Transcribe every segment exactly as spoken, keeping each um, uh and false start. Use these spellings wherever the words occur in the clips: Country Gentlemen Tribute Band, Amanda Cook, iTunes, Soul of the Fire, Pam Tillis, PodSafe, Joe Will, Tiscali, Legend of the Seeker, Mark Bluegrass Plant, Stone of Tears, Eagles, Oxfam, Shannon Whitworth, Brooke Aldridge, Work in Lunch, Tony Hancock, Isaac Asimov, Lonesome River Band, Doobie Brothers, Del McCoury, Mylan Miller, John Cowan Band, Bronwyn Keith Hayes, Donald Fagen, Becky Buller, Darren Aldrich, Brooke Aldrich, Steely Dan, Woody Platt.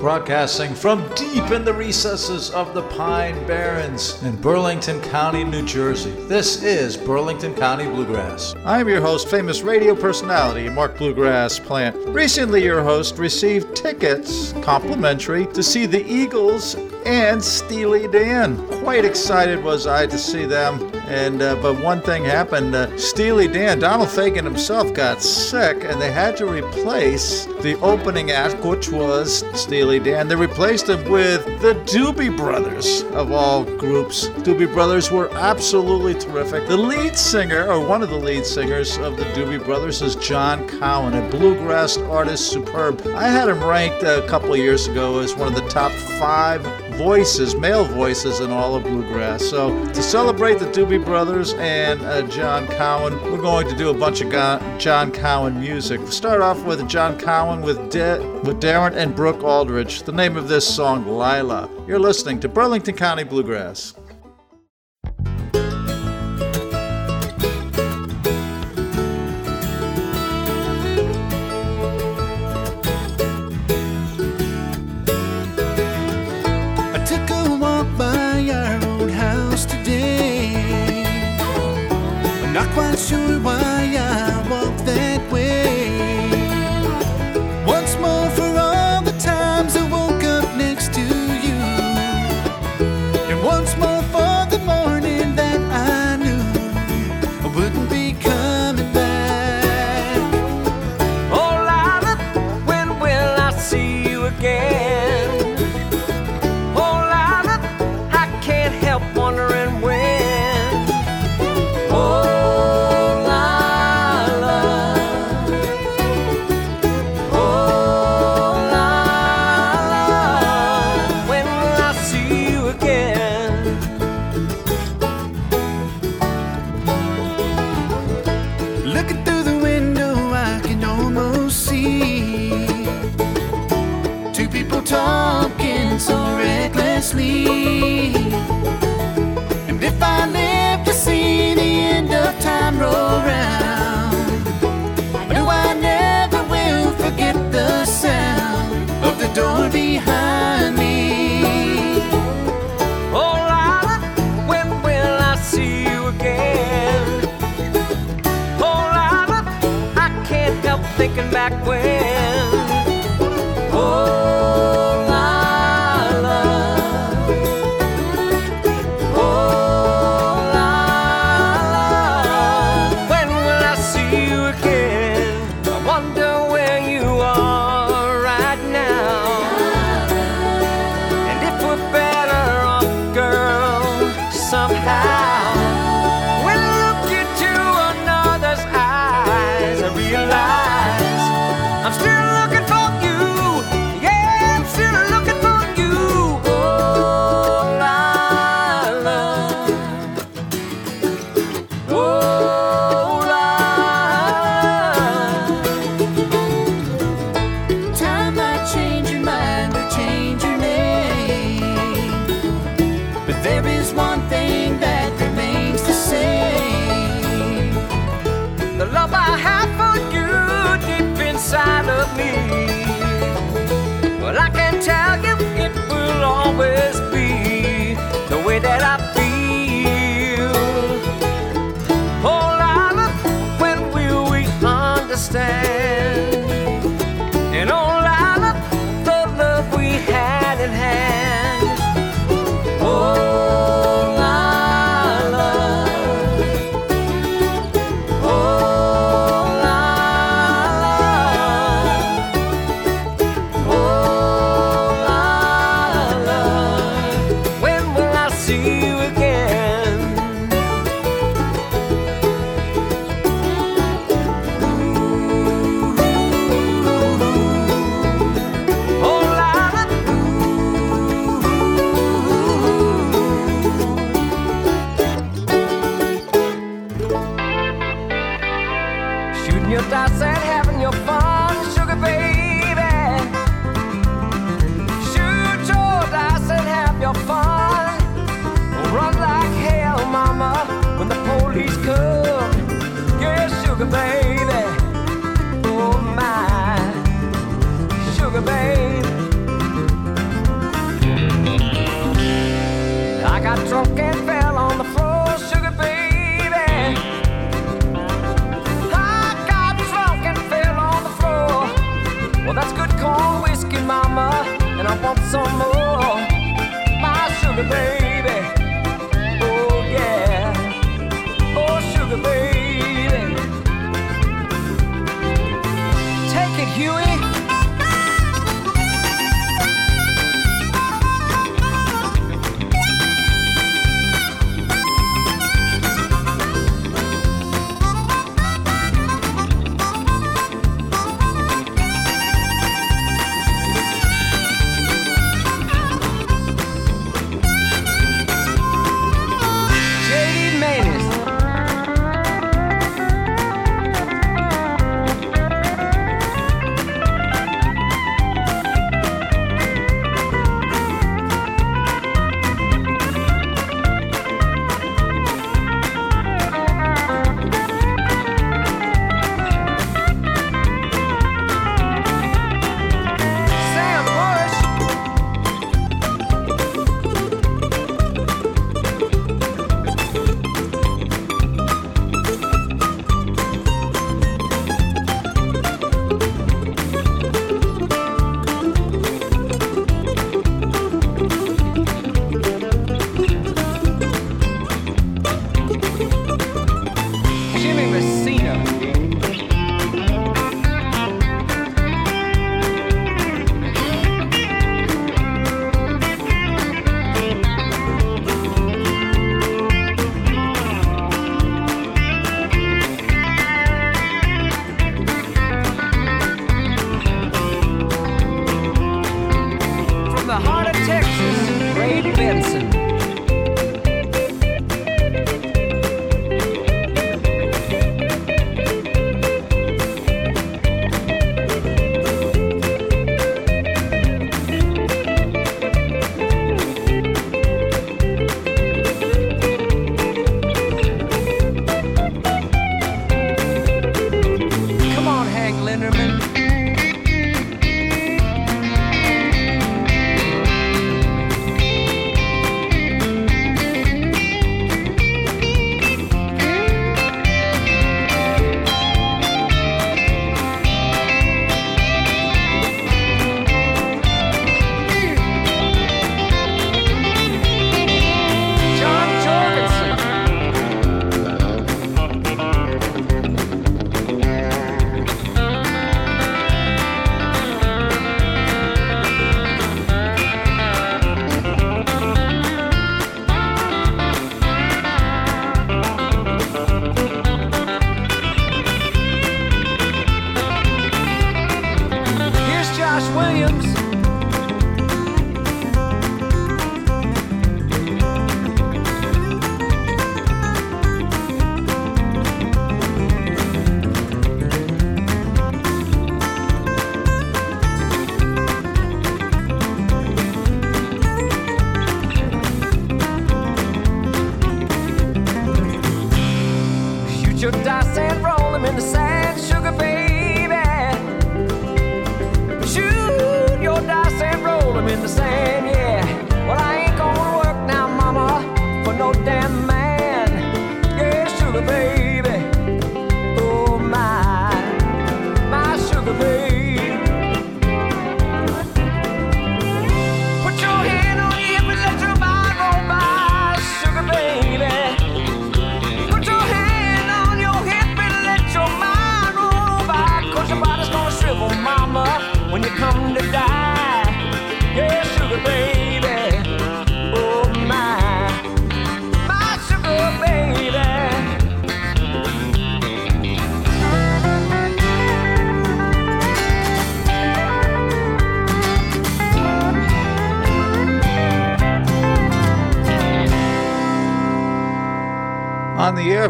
broadcasting from deep in the recesses of the Pine Barrens in Burlington County, New Jersey. This is Burlington County Bluegrass. I'm your host, famous radio personality, Mark Bluegrass Plant. Recently, your host received tickets, complimentary, to see the Eagles and Steely Dan. Quite excited was I to see them, and uh, but one thing happened. Uh, Steely Dan, Donald Fagen himself, got sick, and they had to replace the opening act, which was Steely Dan. They replaced him with the Doobie Brothers, of all groups. Doobie Brothers were absolutely terrific. The lead singer, or one of the lead singers of the Doobie Brothers, is John Cowan, a bluegrass artist superb. I had him ranked a couple of years ago as one of the top five voices, male voices, in all of bluegrass. So to celebrate the Doobie Brothers and uh, John Cowan, we're going to do a bunch of go- John Cowan music. We'll start off with John Cowan with, De- with Darren and Brooke Aldrich. The name of this song, Lila. You're listening to Burlington County Bluegrass. Quite sure why I walk that way. Once more for all the times I woke up next to you, and once more for the morning that I knew I wouldn't be coming back. Oh, Lila, when will I see you again? Oh, Lila, I can't help wondering when. And if I live to see the end of time roll round, I know I never will forget the sound of the door behind me. Oh, Lila, when will I see you again? Oh, Lila, I can't help thinking back when. Oh, Baby, oh my sugar baby. want some more, my sugar baby. Oh yeah, oh sugar baby. Take it, Huey.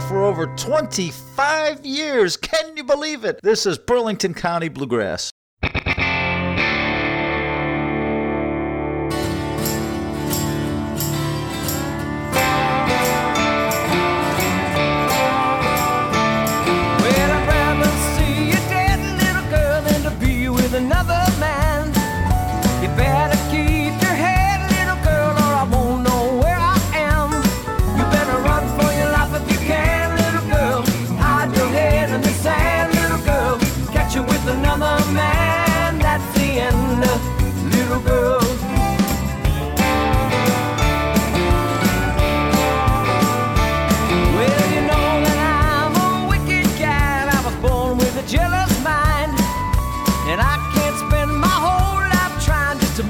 For over twenty-five years. Can you believe it? This is Burlington County Bluegrass. Another man.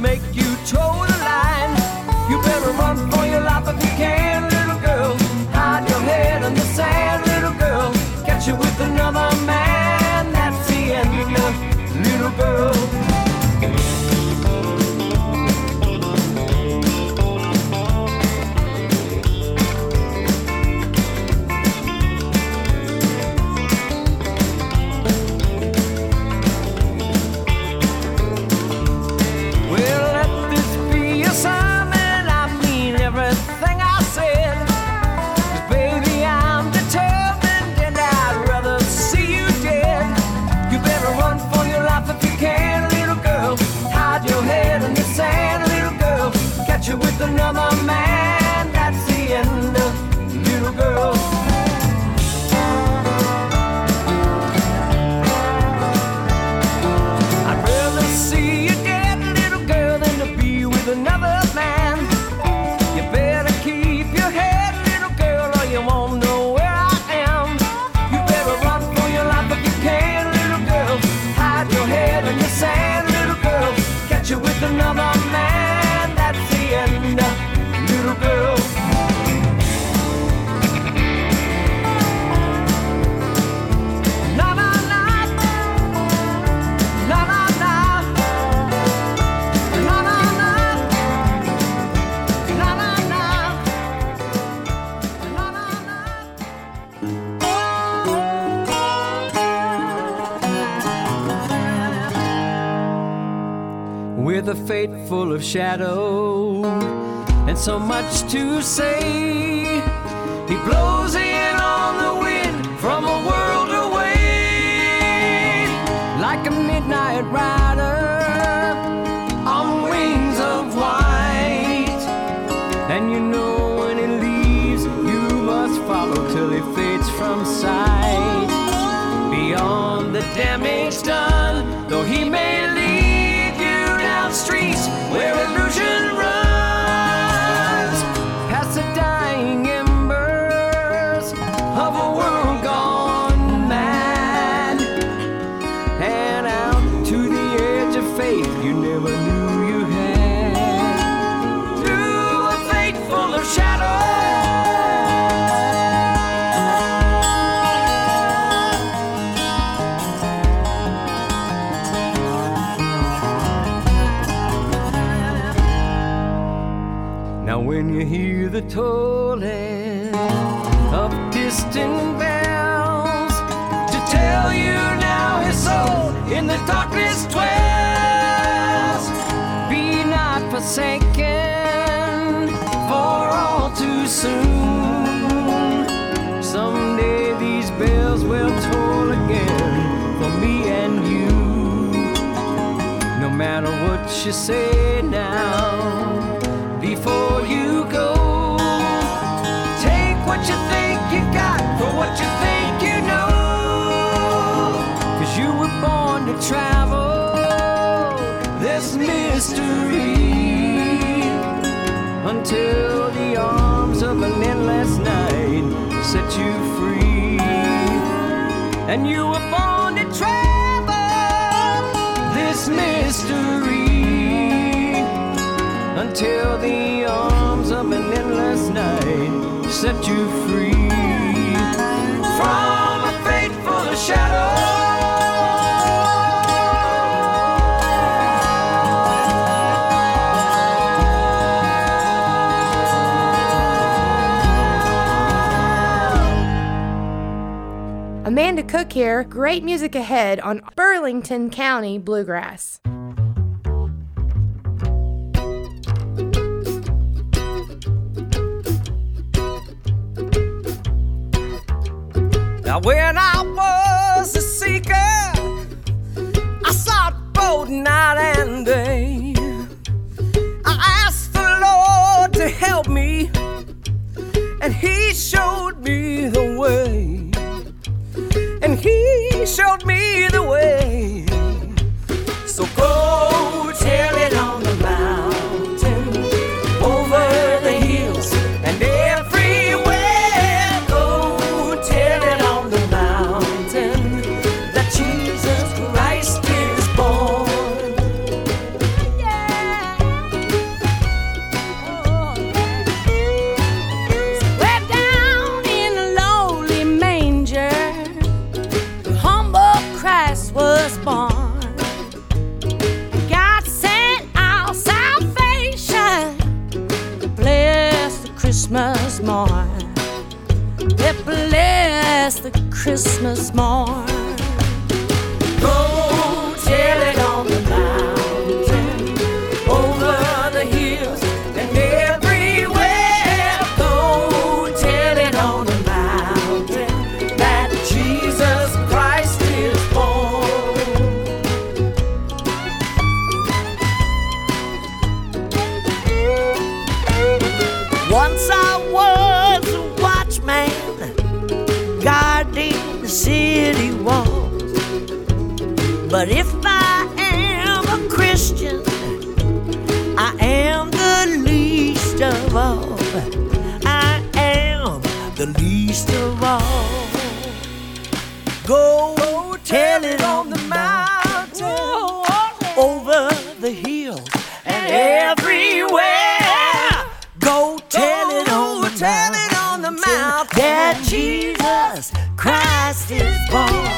make you toe the line. You better run for your life if you can, little girl. Hide your head in the sand, little girl. Catch you with another man, that's the end, little girl. With another man, that's the end of little girl. I'd rather see you dead, little girl, than to be with another man. You better keep your head, little girl, or you won't know where I am. You better run for your life if you can, little girl. Hide your head in the sand, little girl. Catch you with another man. The fate full of shadow and so much to say. He blows in on the wind from a world away, like a midnight rider on wings of white. And you know when he leaves, you must follow till he fades from sight. Beyond the damage done, though he may leave streets where illusion runs, past the dying embers of a world gone mad, and out to the edge of faith you never knew you had, through a fate full of shadows. When you hear the tolling of distant bells to tell you now his soul in the darkness dwells, be not forsaken for all too soon. Someday these bells will toll again for me and you. No matter what you say now, before you go, take what you think you got for what you think you know, 'cause you were born to travel this mystery until the arms of an endless night set you free. And you were born to travel this mystery until the arms of an endless night set you free from a fate full of shadows. Amanda Cook here. Great music ahead on Burlington County Bluegrass. Now when I was a seeker, I sought both night and day. I asked the Lord to help me, and he showed me the way. And he showed me the way. So go tell it on the mountain, over the hills and every Jesus Christ is born. Yeah. Christmas morn, they bless the Christmas morn. Go tell it on the mountain, over the hills and everywhere. Go tell it on the mountain that Jesus Christ is born. Once I was a watchman guarding the city wall. But if I am a Christian, I am the least of all. I am the least of all. Go, go tell it on the mountain, oh, oh, oh. Over the hills and everywhere. Go tell it on the mountain that Jesus Christ is born.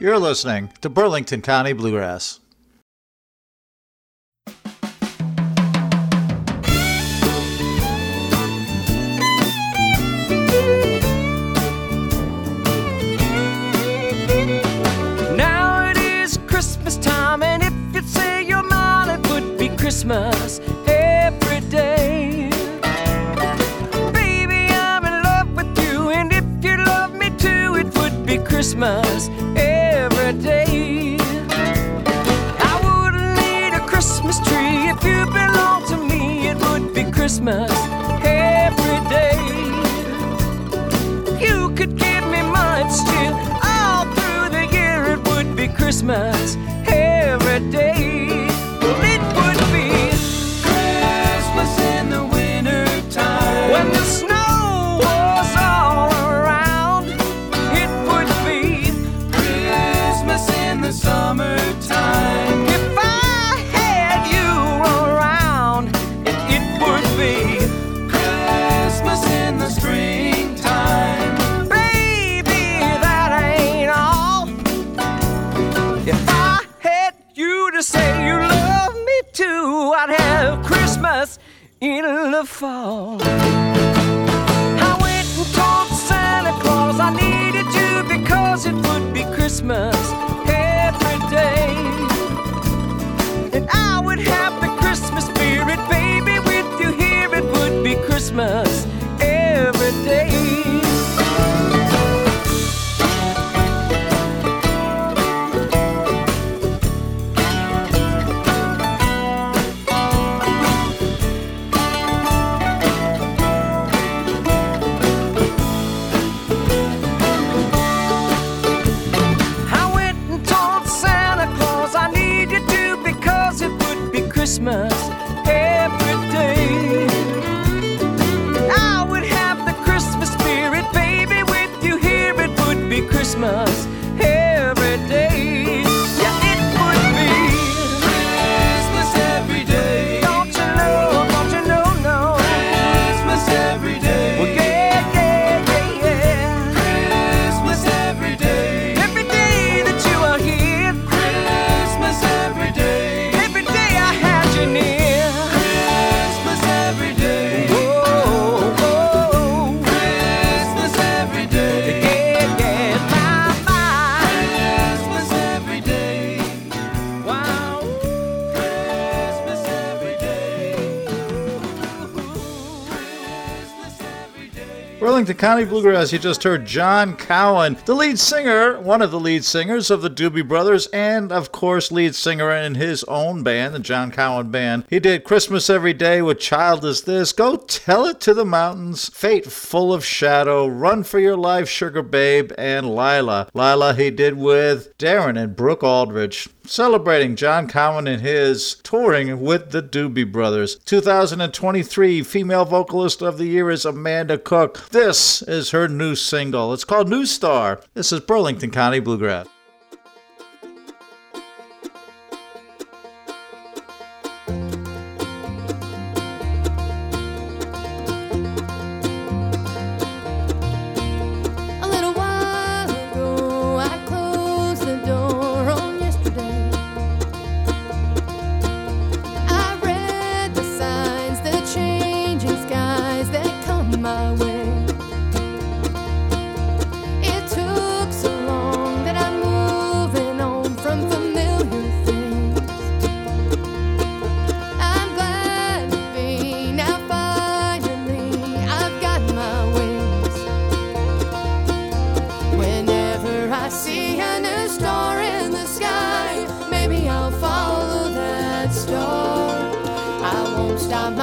You're listening to Burlington County Bluegrass. Now it is Christmas time, and if you'd say your mind, it would be Christmas every Christmas every day. I wouldn't need a Christmas tree. If you belonged to me, it would be Christmas every day. You could give me much too, all through the year. It would be Christmas every day. Well, it would be Christmas in the winter time when the snow summertime. If I had you around, it, it would be Christmas in the springtime. Baby, that ain't all. If I had you to say you love me too, I'd have Christmas in the fall. I went and told Santa Claus I needed you because it would be Christmas every day. And I would have the Christmas spirit, baby, with you here. It would be Christmas every day. Christmas every day. I would have the Christmas spirit, baby, with you here. It would be Christmas every day. Yeah, it would be Christmas every day. Don't you know, don't you know, no. Christmas every day. Well, yeah, yeah, yeah, yeah. Christmas every day. Every day that you are here. Christmas every day. Christmas every day. Oh, oh, oh. Christmas every day. Yeah, yeah, bye, bye. Christmas every day. Wow. Christmas every day. Christmas every day. Burlington County Bluegrass, you just heard John Cowan, the lead singer, one of the lead singers of the Doobie Brothers, and, of course, lead singer in his own band, the John Cowan Band. He did Christmas Every Day with Child Is This, Go Tell It to the Mountains, Fate Full of Shadow, Run for Your Life, Sugar Babe, and Lila. Lila he did with Darren and Brooke Aldridge. Celebrating John Cowan and his touring with the Doobie Brothers. two thousand twenty-three Female Vocalist of the Year is Amanda Cook. This is her new single. It's called New Star. This is Burlington County Bluegrass. I won't stop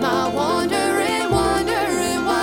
my wandering, wandering, wandering.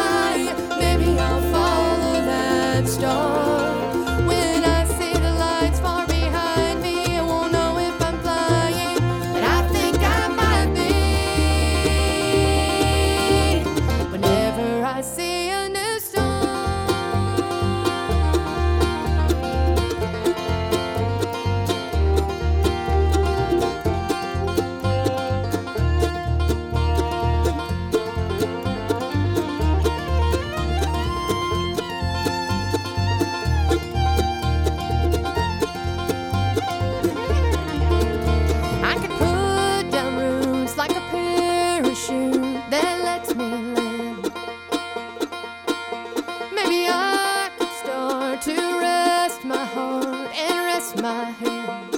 just my hands.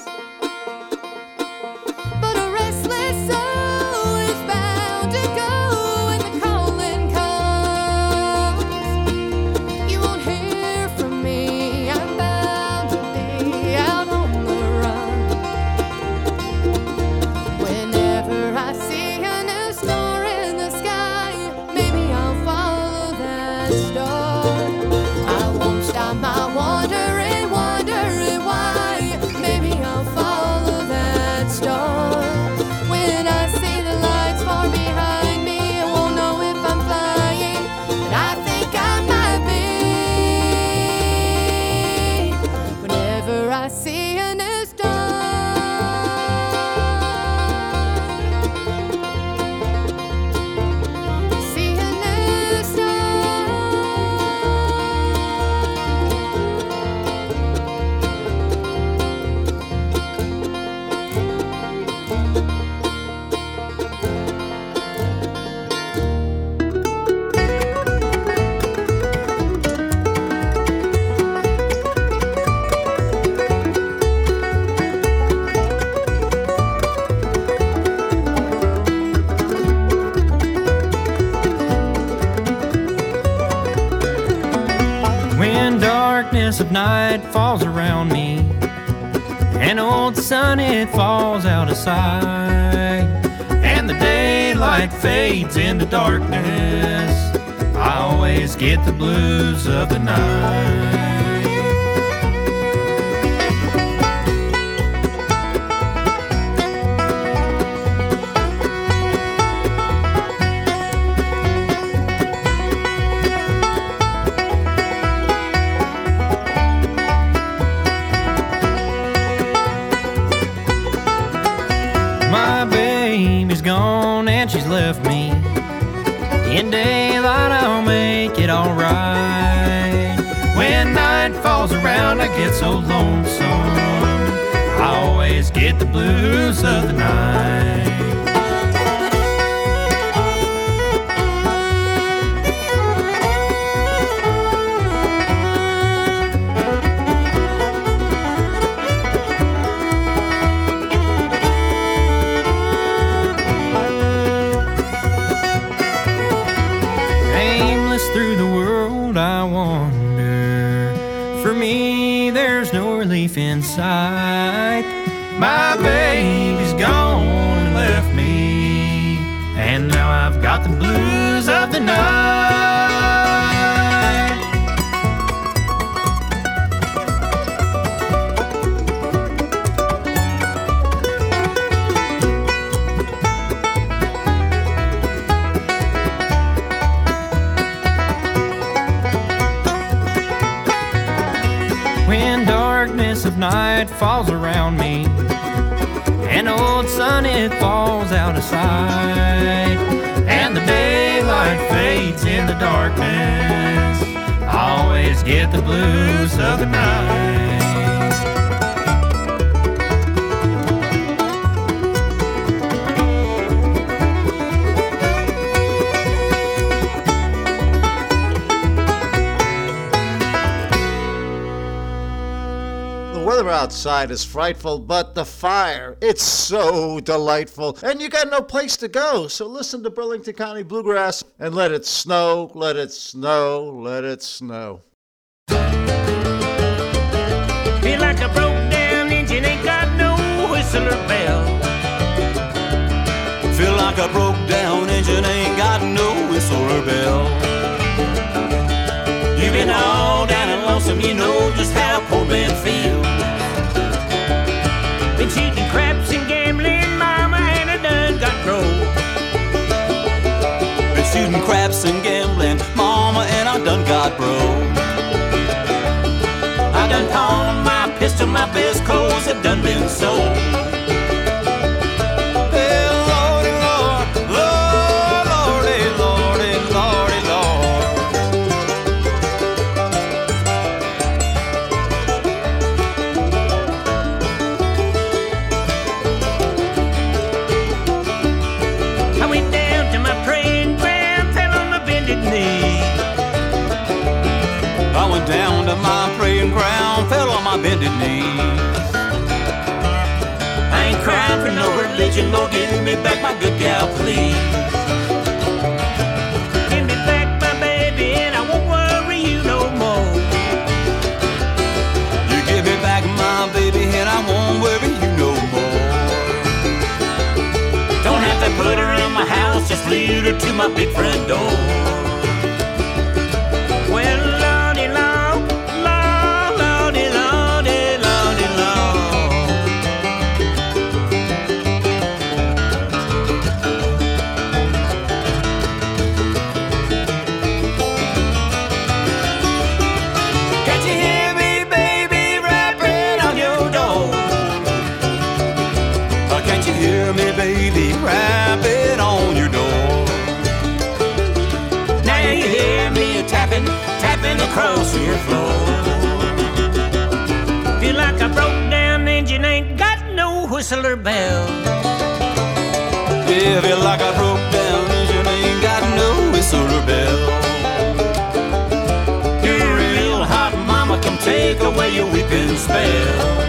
But a restless soul is bound to go when the calling comes. You won't hear from me, I'm bound to be out on the run. Whenever I see a new star in the sky, maybe I'll follow that star. I won't stop my wandering. Of night falls around me, and old sun it falls out of sight, and the daylight fades into darkness. I always get the blues of the night. In daylight I'll make it alright. When night falls around I get so lonesome, I always get the blues of the night. In sight, my baby's gone and left me, and now I've got the blues of the night. When darkness of night falls around me, and old sun it falls out of sight, and the daylight fades in the darkness. I always get the blues of the night. Outside is frightful, but the fire, it's so delightful, and you got no place to go, so listen to Burlington County Bluegrass and let it snow, let it snow, let it snow. Feel like a broke down engine, ain't got no whistle or bell. Feel like a broke down engine, ain't got no whistle or bell. You've been all down and lonesome, you know just how poor men feel. Been cheating, craps, and gambling, mama, and I done got broke. Been shooting craps and gambling, mama, and I done got broke. I done pawned my pistol, my best clothes have done been sold. Hey, Lordy, Lord, Lord, Lordy, Lordy, Lordy, down to my praying ground, fell on my bended knee. I ain't crying for no religion, Lord, give me back my good gal, please. Give me back my baby and I won't worry you no more. You give me back my baby and I won't worry you no more. Don't have to put her in my house, just lead her to my big front door. Across your floor, feel like a broke down engine, ain't got no whistle or bell. Yeah, feel like a broke down engine, ain't got no whistle or bell. You're real hot, mama, come take away your weeping spell.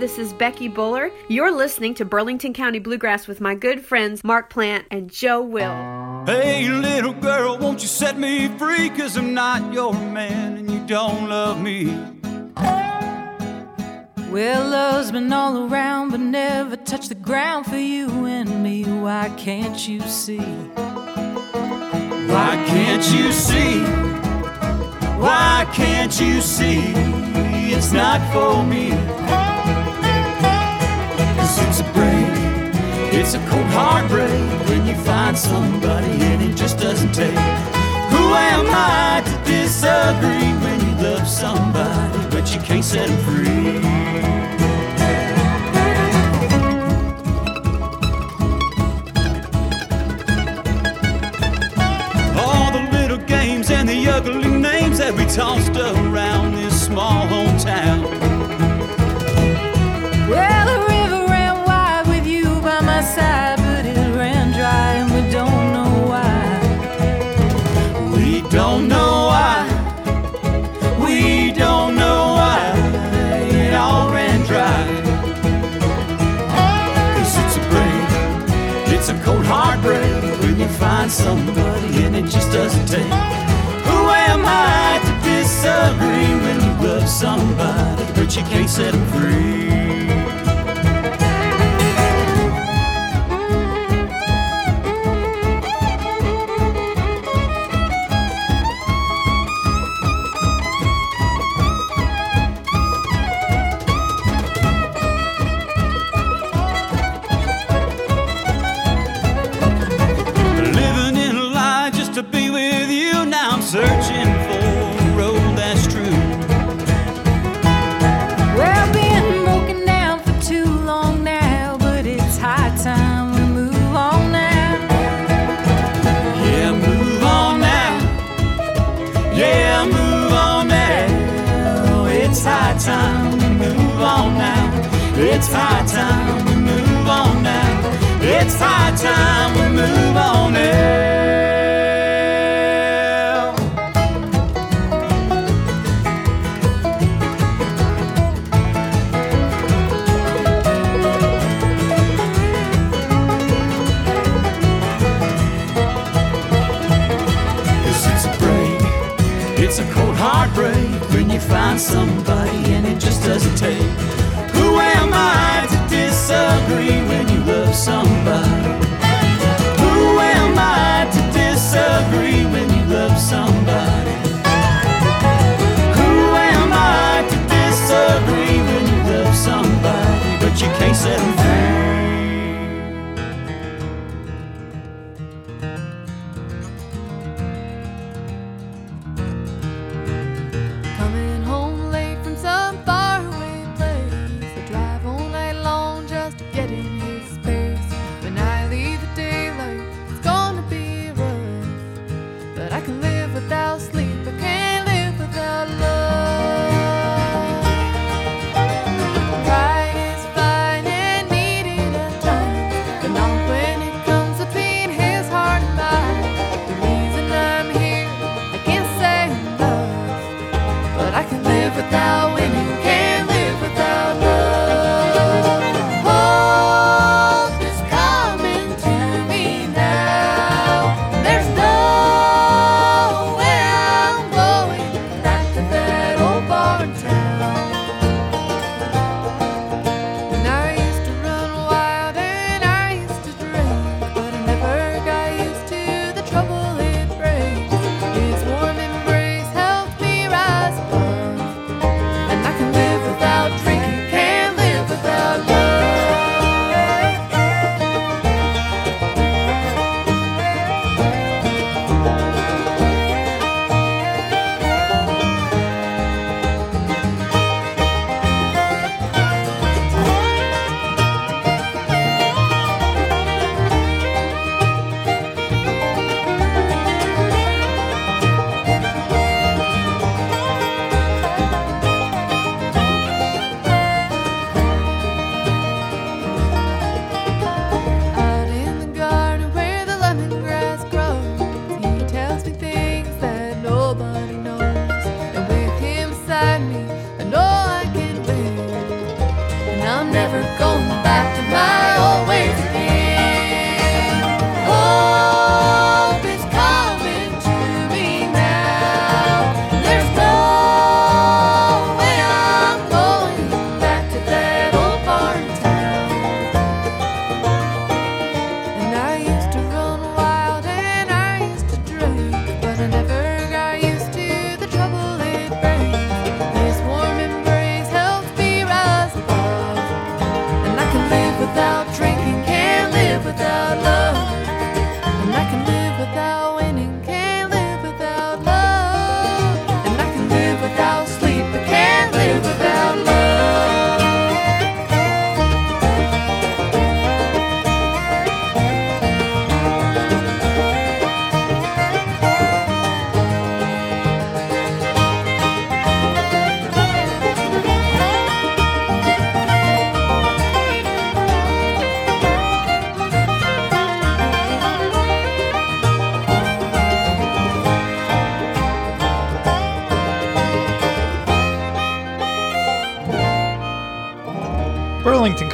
This is Becky Buller. You're listening to Burlington County Bluegrass with my good friends Mark Plant and Joe Will. Hey little girl, won't you set me free, cause I'm not your man and you don't love me. Well, love's been all around, but never touched the ground for you and me. Why can't you see? Why can't you see? Why can't you see? It's not for me. 'Cause it's a break, it's a cold heartbreak when you find somebody and it just doesn't take. Who am I to disagree when you love somebody but you can't set them free? And the ugly names that we tossed around this small hometown. Well, the river ran wide with you by my side, but it ran dry and we don't know why. We don't know why. We don't know why it all ran dry. 'Cause it's a break, it's a cold heartbreak when you find somebody and it just doesn't take. Am I to disagree when you love somebody but you can't set them free? Searching for a road that's true. Well, been broken down for too long now, but it's high time we move on now. Yeah, move on now. Yeah, move on now. It's high time we move on now. It's high time we move on now. It's high time we move on now. When you find somebody and it just doesn't take. Who am I to disagree when you love somebody? Who am I to disagree when you love somebody? Who am I to disagree when you love somebody but you can't set them free? But now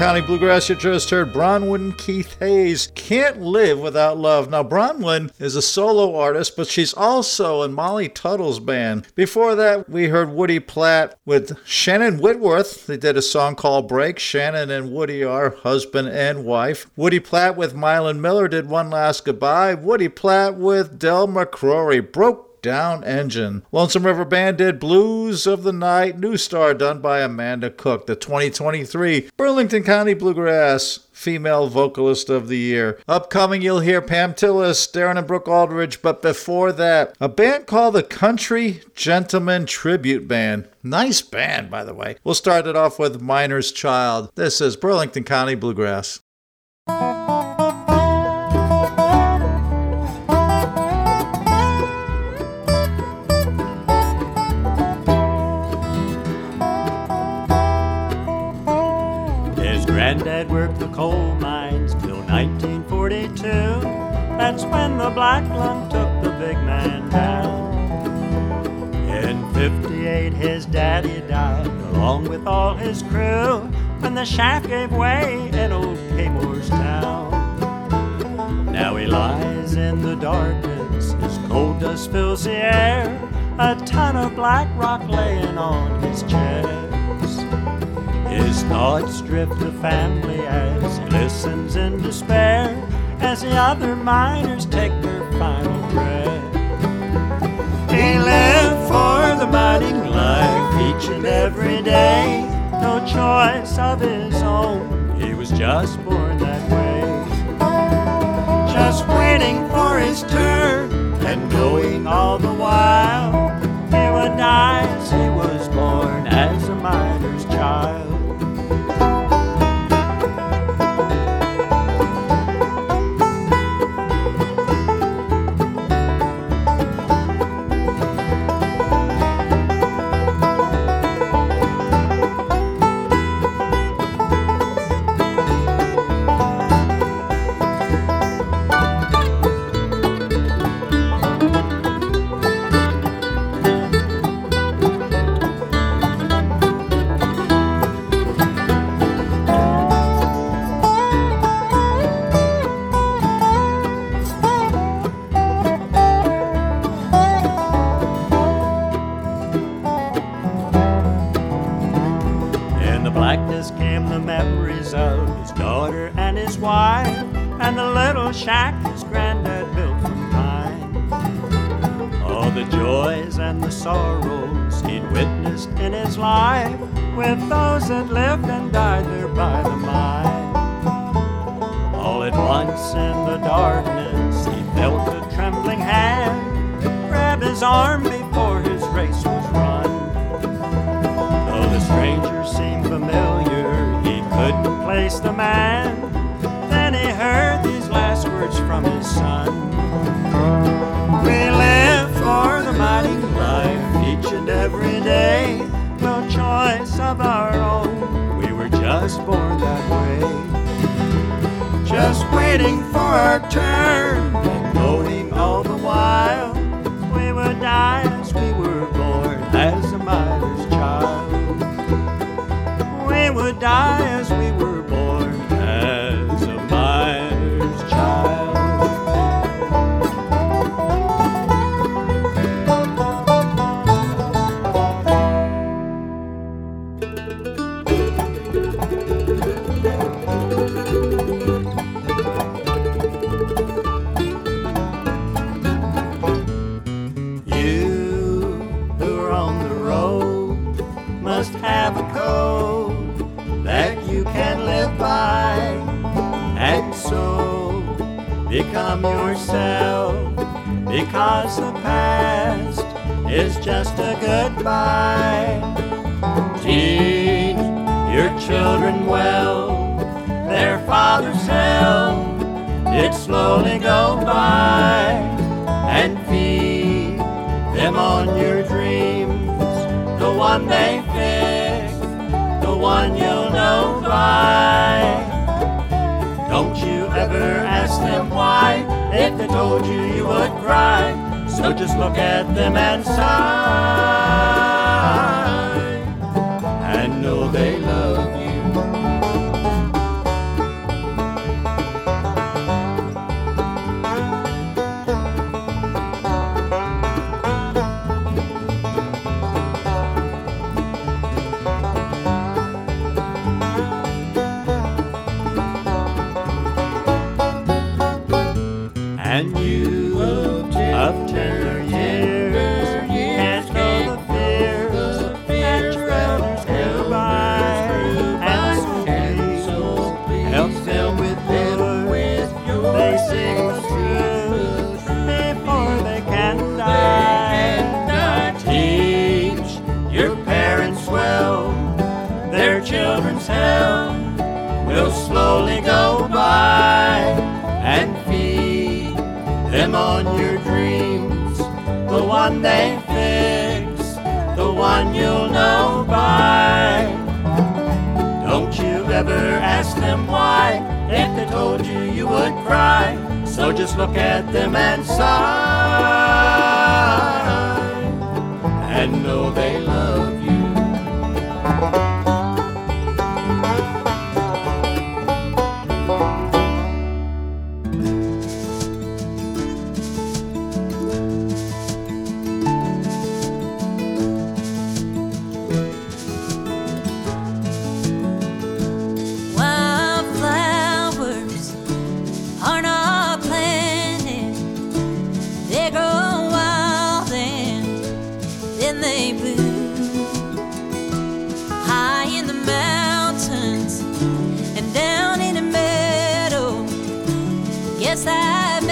County Bluegrass. You just heard Bronwyn Keith Hayes, Can't Live Without Love. Now, Bronwyn is a solo artist, but she's also in Molly Tuttle's band. Before that, we heard Woody Platt with Shannon Whitworth. They did a song called Break. Shannon and Woody are husband and wife. Woody Platt with Mylan Miller did One Last Goodbye. Woody Platt with Del McCoury, Broke Down Engine. Lonesome River Band did Blues of the Night, New Star, done by Amanda Cook, the twenty twenty-three Burlington County Bluegrass Female Vocalist of the Year. Upcoming, you'll hear Pam Tillis, Darren and Brooke Aldridge, but before that, a band called the Country Gentlemen Tribute Band. Nice band, by the way. We'll start it off with Miner's Child. This is Burlington County Bluegrass. Granddad worked the coal mines till nineteen forty-two. That's when the black lung took the big man down. In fifty-eight his daddy died along with all his crew when the shaft gave way in old Kaymore's town. Now he lies in the darkness, his coal dust fills the air, a ton of black rock laying on his chest. His thoughts drift the family as he listens in despair as the other miners take their final breath. He lived for the mining life each and every day, no choice of his own, he was just born that way. Just waiting for his turn and knowing all the while he would die as he was born as a miner's child. They love you. and you of tender years, cast all the fears that your elders grew by, and so please help them with their words. They sing the truth before they can die. Teach your parents well, their children's hell will slowly go by, and feed them on your dreams, the one they fix, the one you'll know by. Don't you ever ask them why, if they told you you would cry, so just look at them and sigh, and know they love you. Thank you.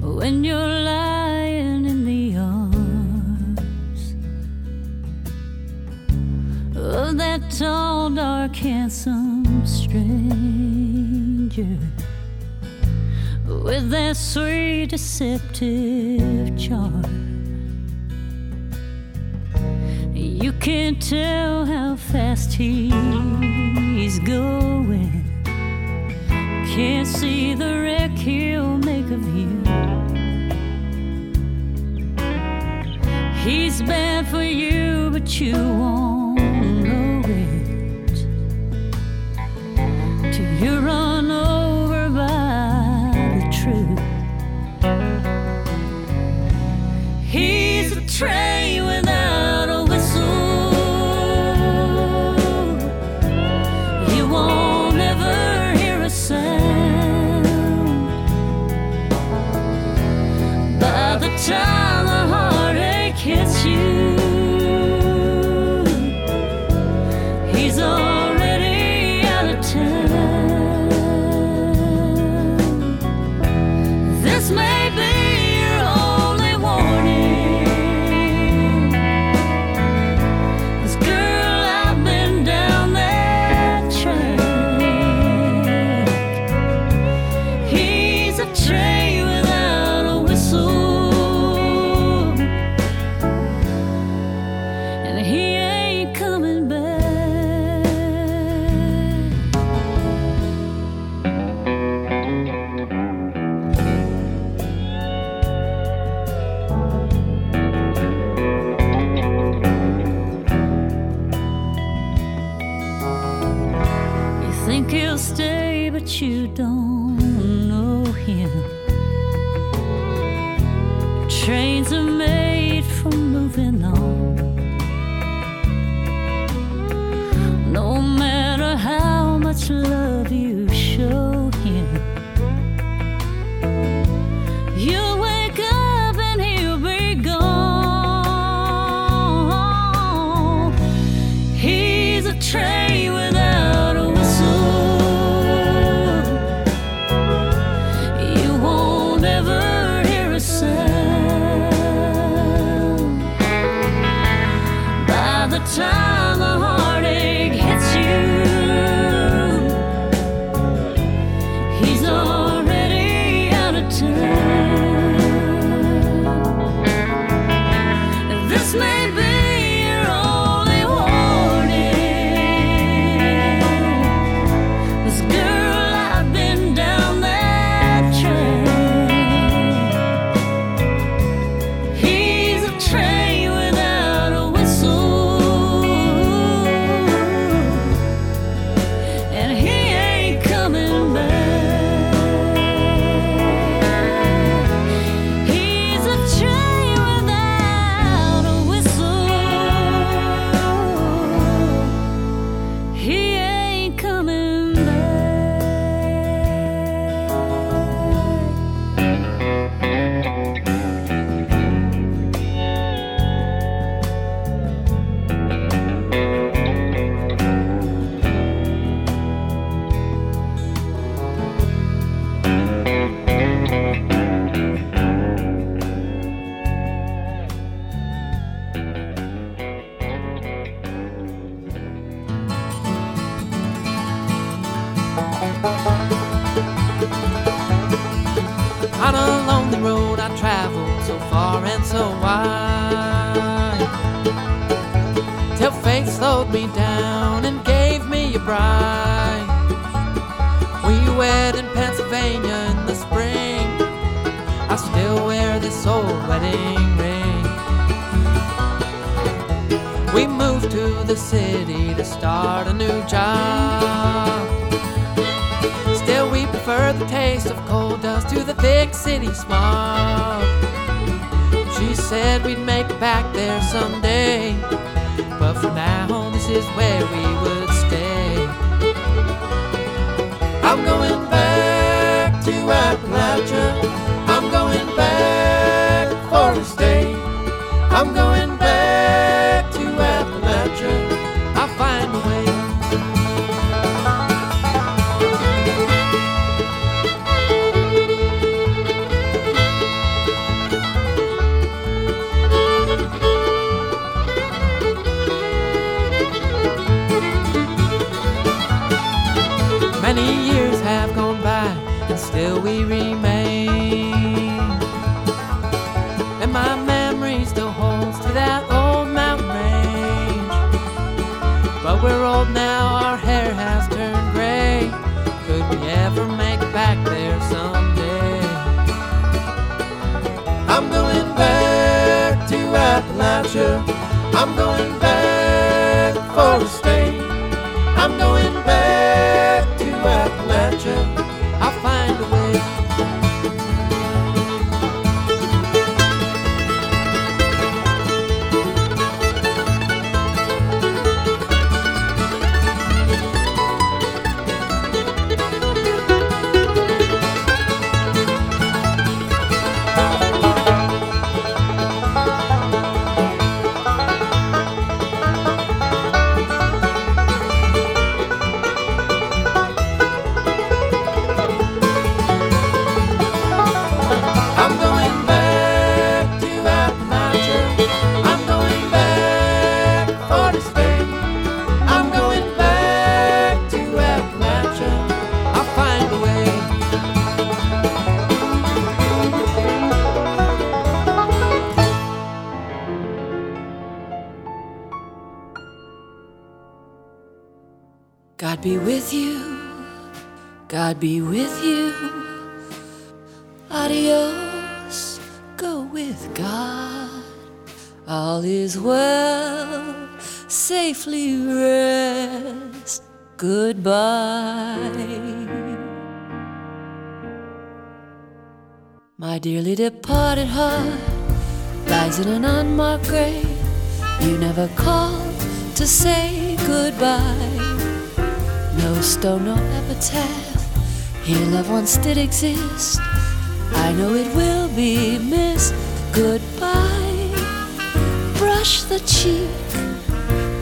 when you're lying in the arms of that tall, dark, handsome stranger with that sweet, deceptive charm. You can't tell how fast he's going. Can't see the wreck he'll make of you. He's bad for you, but you won't know it till you're run over by the truth. He's a train without a whistle. Time the heartache hits you, he's already out of town. This may be your only warning. This girl, I've been down that track. He's a train without a whistle. You don't know him. Trains are made for moving on. No matter how much love you show him, you'll wake up and he'll be gone. He's a train with time the heartache hits you, he's already out of town. This may be your only warning. This girl, I've been down that track. He's a train. they remain. And my memory still holds to that old mountain range. But we're old now, our hair has turned gray. Could we ever make it back there someday? I'm going back to Appalachia. I'm going back for a stay. I'm going back to Appalachia. God be with you, God be with you, adios, go with God, all is well, safely rest, goodbye. My dearly departed heart, lies in an unmarked grave, you never called to say goodbye. No stone, no epitaph, here loved ones did exist. I know it will be missed. Goodbye, brush the cheek,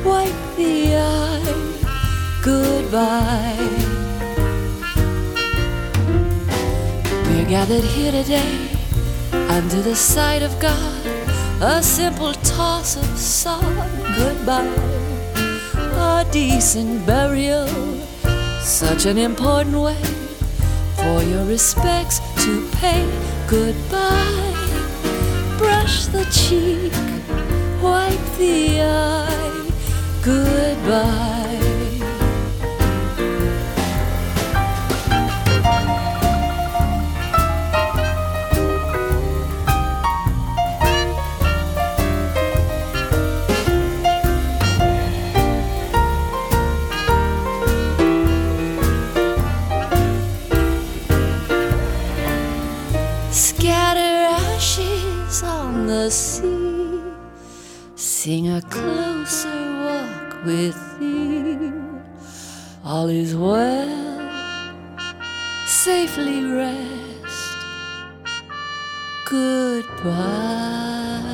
wipe the eye. Goodbye. We're gathered here today under the sight of God. A simple toss of sod. Goodbye. A decent burial, such an important way for your respects to pay. Goodbye, brush the cheek, wipe the eye. Goodbye. Sea, sing a closer walk with thee. All is well, safely rest. Goodbye.